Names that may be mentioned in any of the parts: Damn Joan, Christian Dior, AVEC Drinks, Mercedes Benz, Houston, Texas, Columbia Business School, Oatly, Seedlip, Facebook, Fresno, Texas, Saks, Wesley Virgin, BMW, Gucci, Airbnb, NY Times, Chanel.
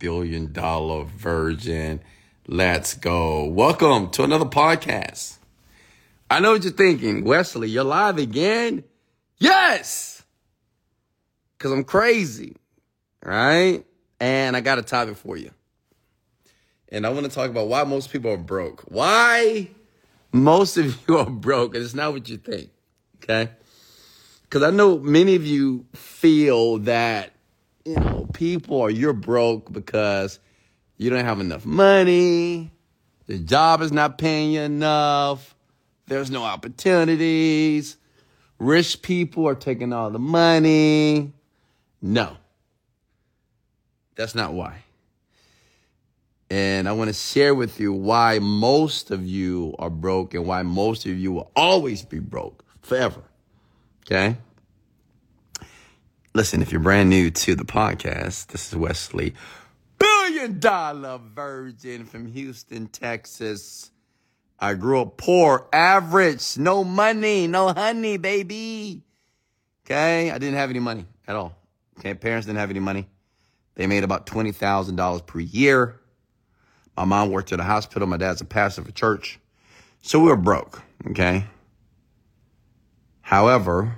$1 billion virgin. Let's go. Welcome to another podcast. I know what you're thinking. Wesley, you're live again? Yes! Because I'm crazy, right? And I got a topic for you. And I want to talk about why most people are broke. Why most of you are broke. And it's not what you think, okay? Because I know many of you feel that, you know, people or you're broke because you don't have enough money, the job is not paying you enough, there's no opportunities, rich people are taking all the money. No, that's not why. And I want to share with you why most of you are broke and why most of you will always be broke forever. Okay? Listen, if you're brand new to the podcast, this is Wesley, $1 billion virgin from Houston, Texas. I grew up poor, average, no money, no honey, baby. Okay? I didn't have any money at all. Okay? Parents didn't have any money. They made about $20,000 per year. My mom worked at a hospital. My dad's a pastor for church. So we were broke. Okay? However,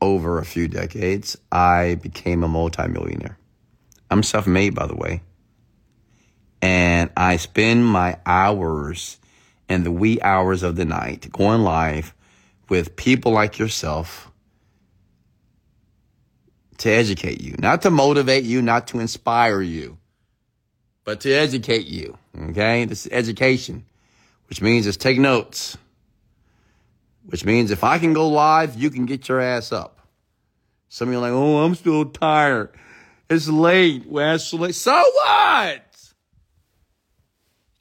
over a few decades, I became a multimillionaire. I'm self-made, by the way. And I spend my hours and the wee hours of the night going live with people like yourself to educate you. Not to motivate you, not to inspire you, but to educate you, okay? This is education, which means just take notes. Which means if I can go live, you can get your ass up. Some of you are like, oh, I'm still tired. It's late, Wesley. So what?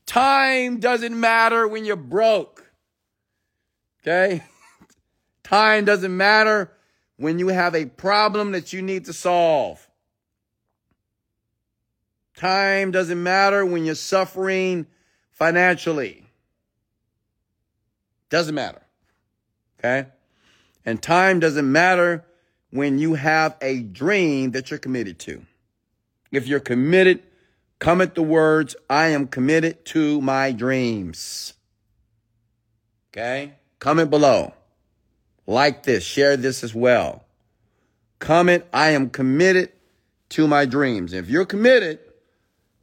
Time doesn't matter when you're broke. Okay? Time doesn't matter when you have a problem that you need to solve. Time doesn't matter when you're suffering financially. Doesn't matter. Okay? And time doesn't matter when you have a dream that you're committed to. If you're committed, come at the words, I am committed to my dreams. Okay? Comment below. Like this. Share this as well. Comment, I am committed to my dreams. If you're committed,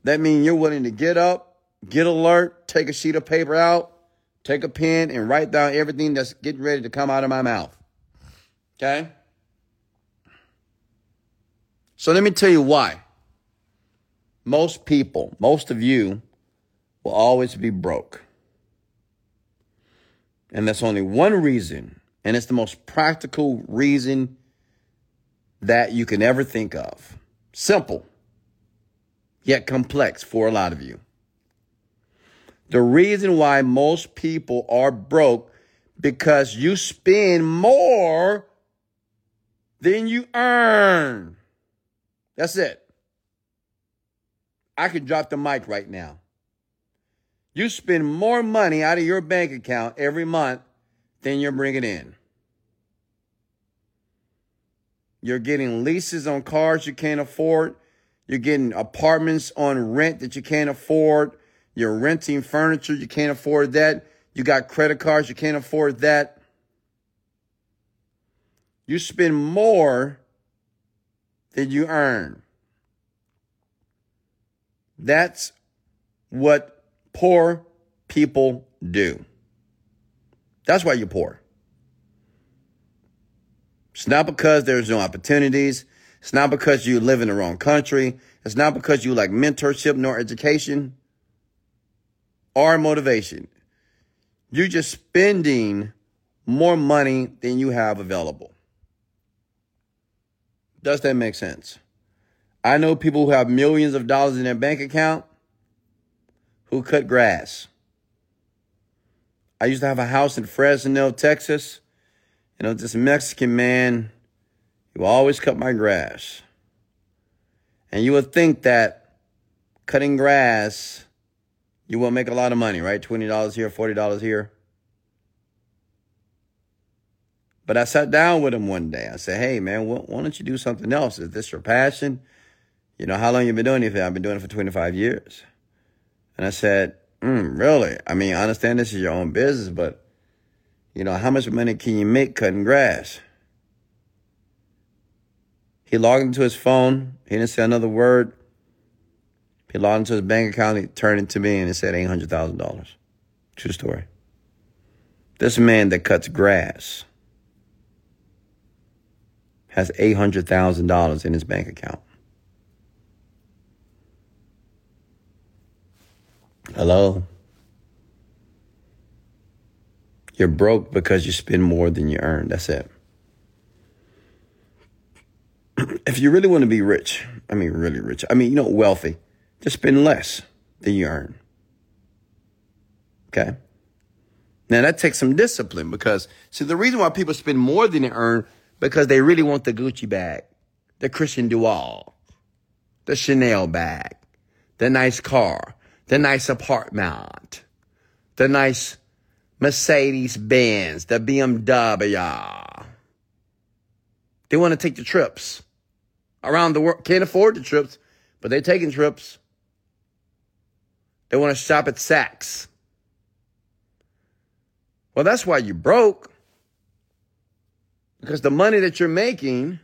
that means you're willing to get up, get alert, take a sheet of paper out, take a pen and write down everything that's getting ready to come out of my mouth. Okay? So let me tell you why. Most people, most of you, will always be broke. And that's only one reason, and it's the most practical reason that you can ever think of. Simple, yet complex for a lot of you. The reason why most people are broke because you spend more than you earn. That's it. I could drop the mic right now. You spend more money out of your bank account every month than you're bringing in. You're getting leases on cars you can't afford. You're getting apartments on rent that you can't afford. You're renting furniture, you can't afford that. You got credit cards, you can't afford that. You spend more than you earn. That's what poor people do. That's why you're poor. It's not because there's no opportunities. It's not because you live in the wrong country. It's not because you lack mentorship nor education. Our motivation. You're just spending more money than you have available. Does that make sense? I know people who have millions of dollars in their bank account who cut grass. I used to have a house in Fresno, Texas. You know, this Mexican man, he would always cut my grass. And you would think that cutting grass, you will make a lot of money, right? $20 here, $40 here. But I sat down with him one day. I said, hey, man, why don't you do something else? Is this your passion? you know, how long you been doing it for? I've been doing it for 25 years. And I said, really? I mean, I understand this is your own business, but, you know, how much money can you make cutting grass? He logged into his phone. He didn't say another word. He logged into his bank account. He turned it to me and it said $800,000. True story. This man that cuts grass has $800,000 in his bank account. Hello? You're broke because you spend more than you earn. That's it. If you really want to be rich, I mean really rich, I mean, you know, wealthy, just spend less than you earn. Okay? Now, that takes some discipline because, see, the reason why people spend more than they earn because they really want the Gucci bag, the Christian Dior, the Chanel bag, the nice car, the nice apartment, the nice Mercedes Benz, the BMW. They want to take the trips around the world. Can't afford the trips, but they're taking trips. They want to shop at Saks. Well, that's why you're broke. Because the money that you're making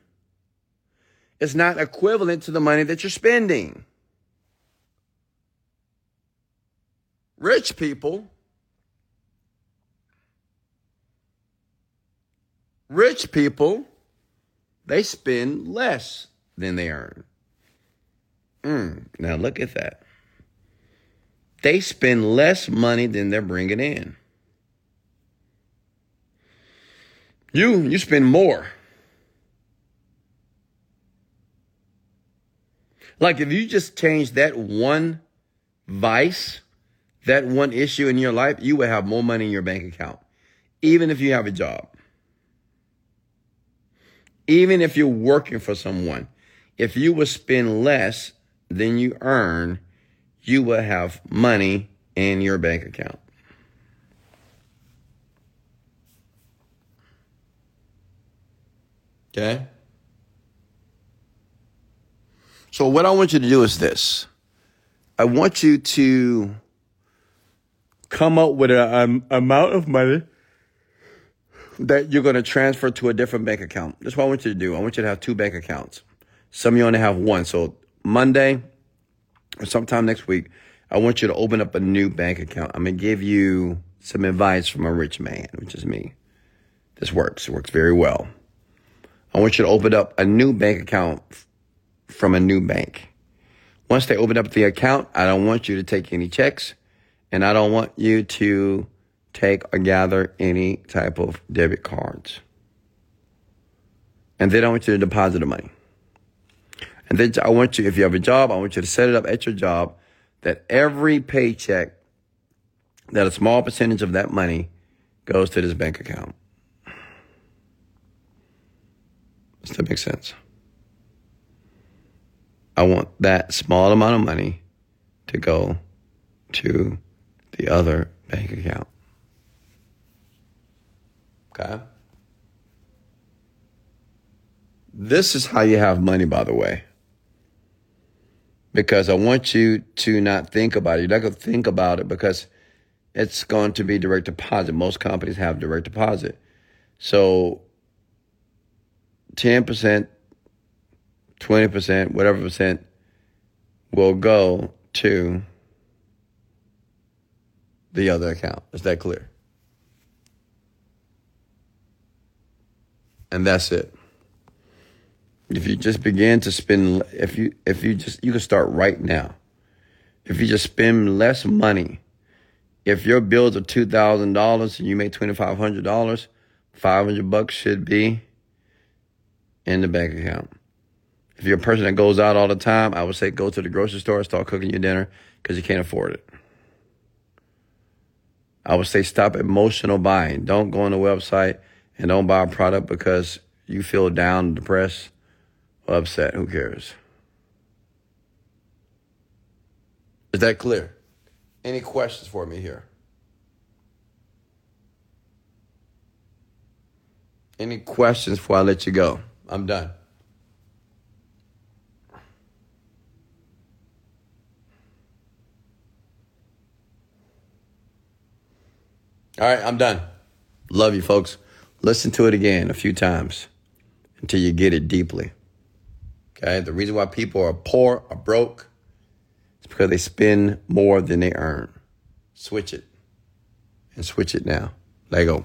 is not equivalent to the money that you're spending. Rich people. Rich people. They spend less than they earn. Now look at that. They spend less money than they're bringing in. You spend more. Like if you just change that one vice, that one issue in your life, you will have more money in your bank account, even if you have a job. Even if you're working for someone, if you will spend less than you earn, you will have money in your bank account. Okay? So what I want you to do is this. I want you to come up with an amount of money that you're going to transfer to a different bank account. That's what I want you to do. I want you to have two bank accounts. Some of you only have one. So Monday or sometime next week, I want you to open up a new bank account. I'm going to give you some advice from a rich man, which is me. This works. It works very well. I want you to open up a new bank account from a new bank. Once they open up the account, I don't want you to take any checks, and I don't want you to take or gather any type of debit cards. And then I want you to deposit the money. And then I want you, if you have a job, I want you to set it up at your job that every paycheck, that a small percentage of that money goes to this bank account. Does that make sense? I want that small amount of money to go to the other bank account. Okay. This is how you have money, by the way. Because I want you to not think about it. You're not going to think about it because it's going to be direct deposit. Most companies have direct deposit. So 10%, 20%, whatever percent will go to the other account. Is that clear? And that's it. If you just begin to spend, if you can start right now. If you just spend less money, if your bills are $2,000 and you make $2,500, $500 should be in the bank account. If you're a person that goes out all the time, I would say go to the grocery store and start cooking your dinner because you can't afford it. I would say stop emotional buying. Don't go on the website and don't buy a product because you feel down, depressed, or upset. Who cares? Is that clear? Any questions for me here? Any questions before I let you go? I'm done. All right, I'm done. Love you, folks. Listen to it again a few times until you get it deeply. Okay? The reason why people are poor or broke is because they spend more than they earn. Switch it. And switch it now. Lego.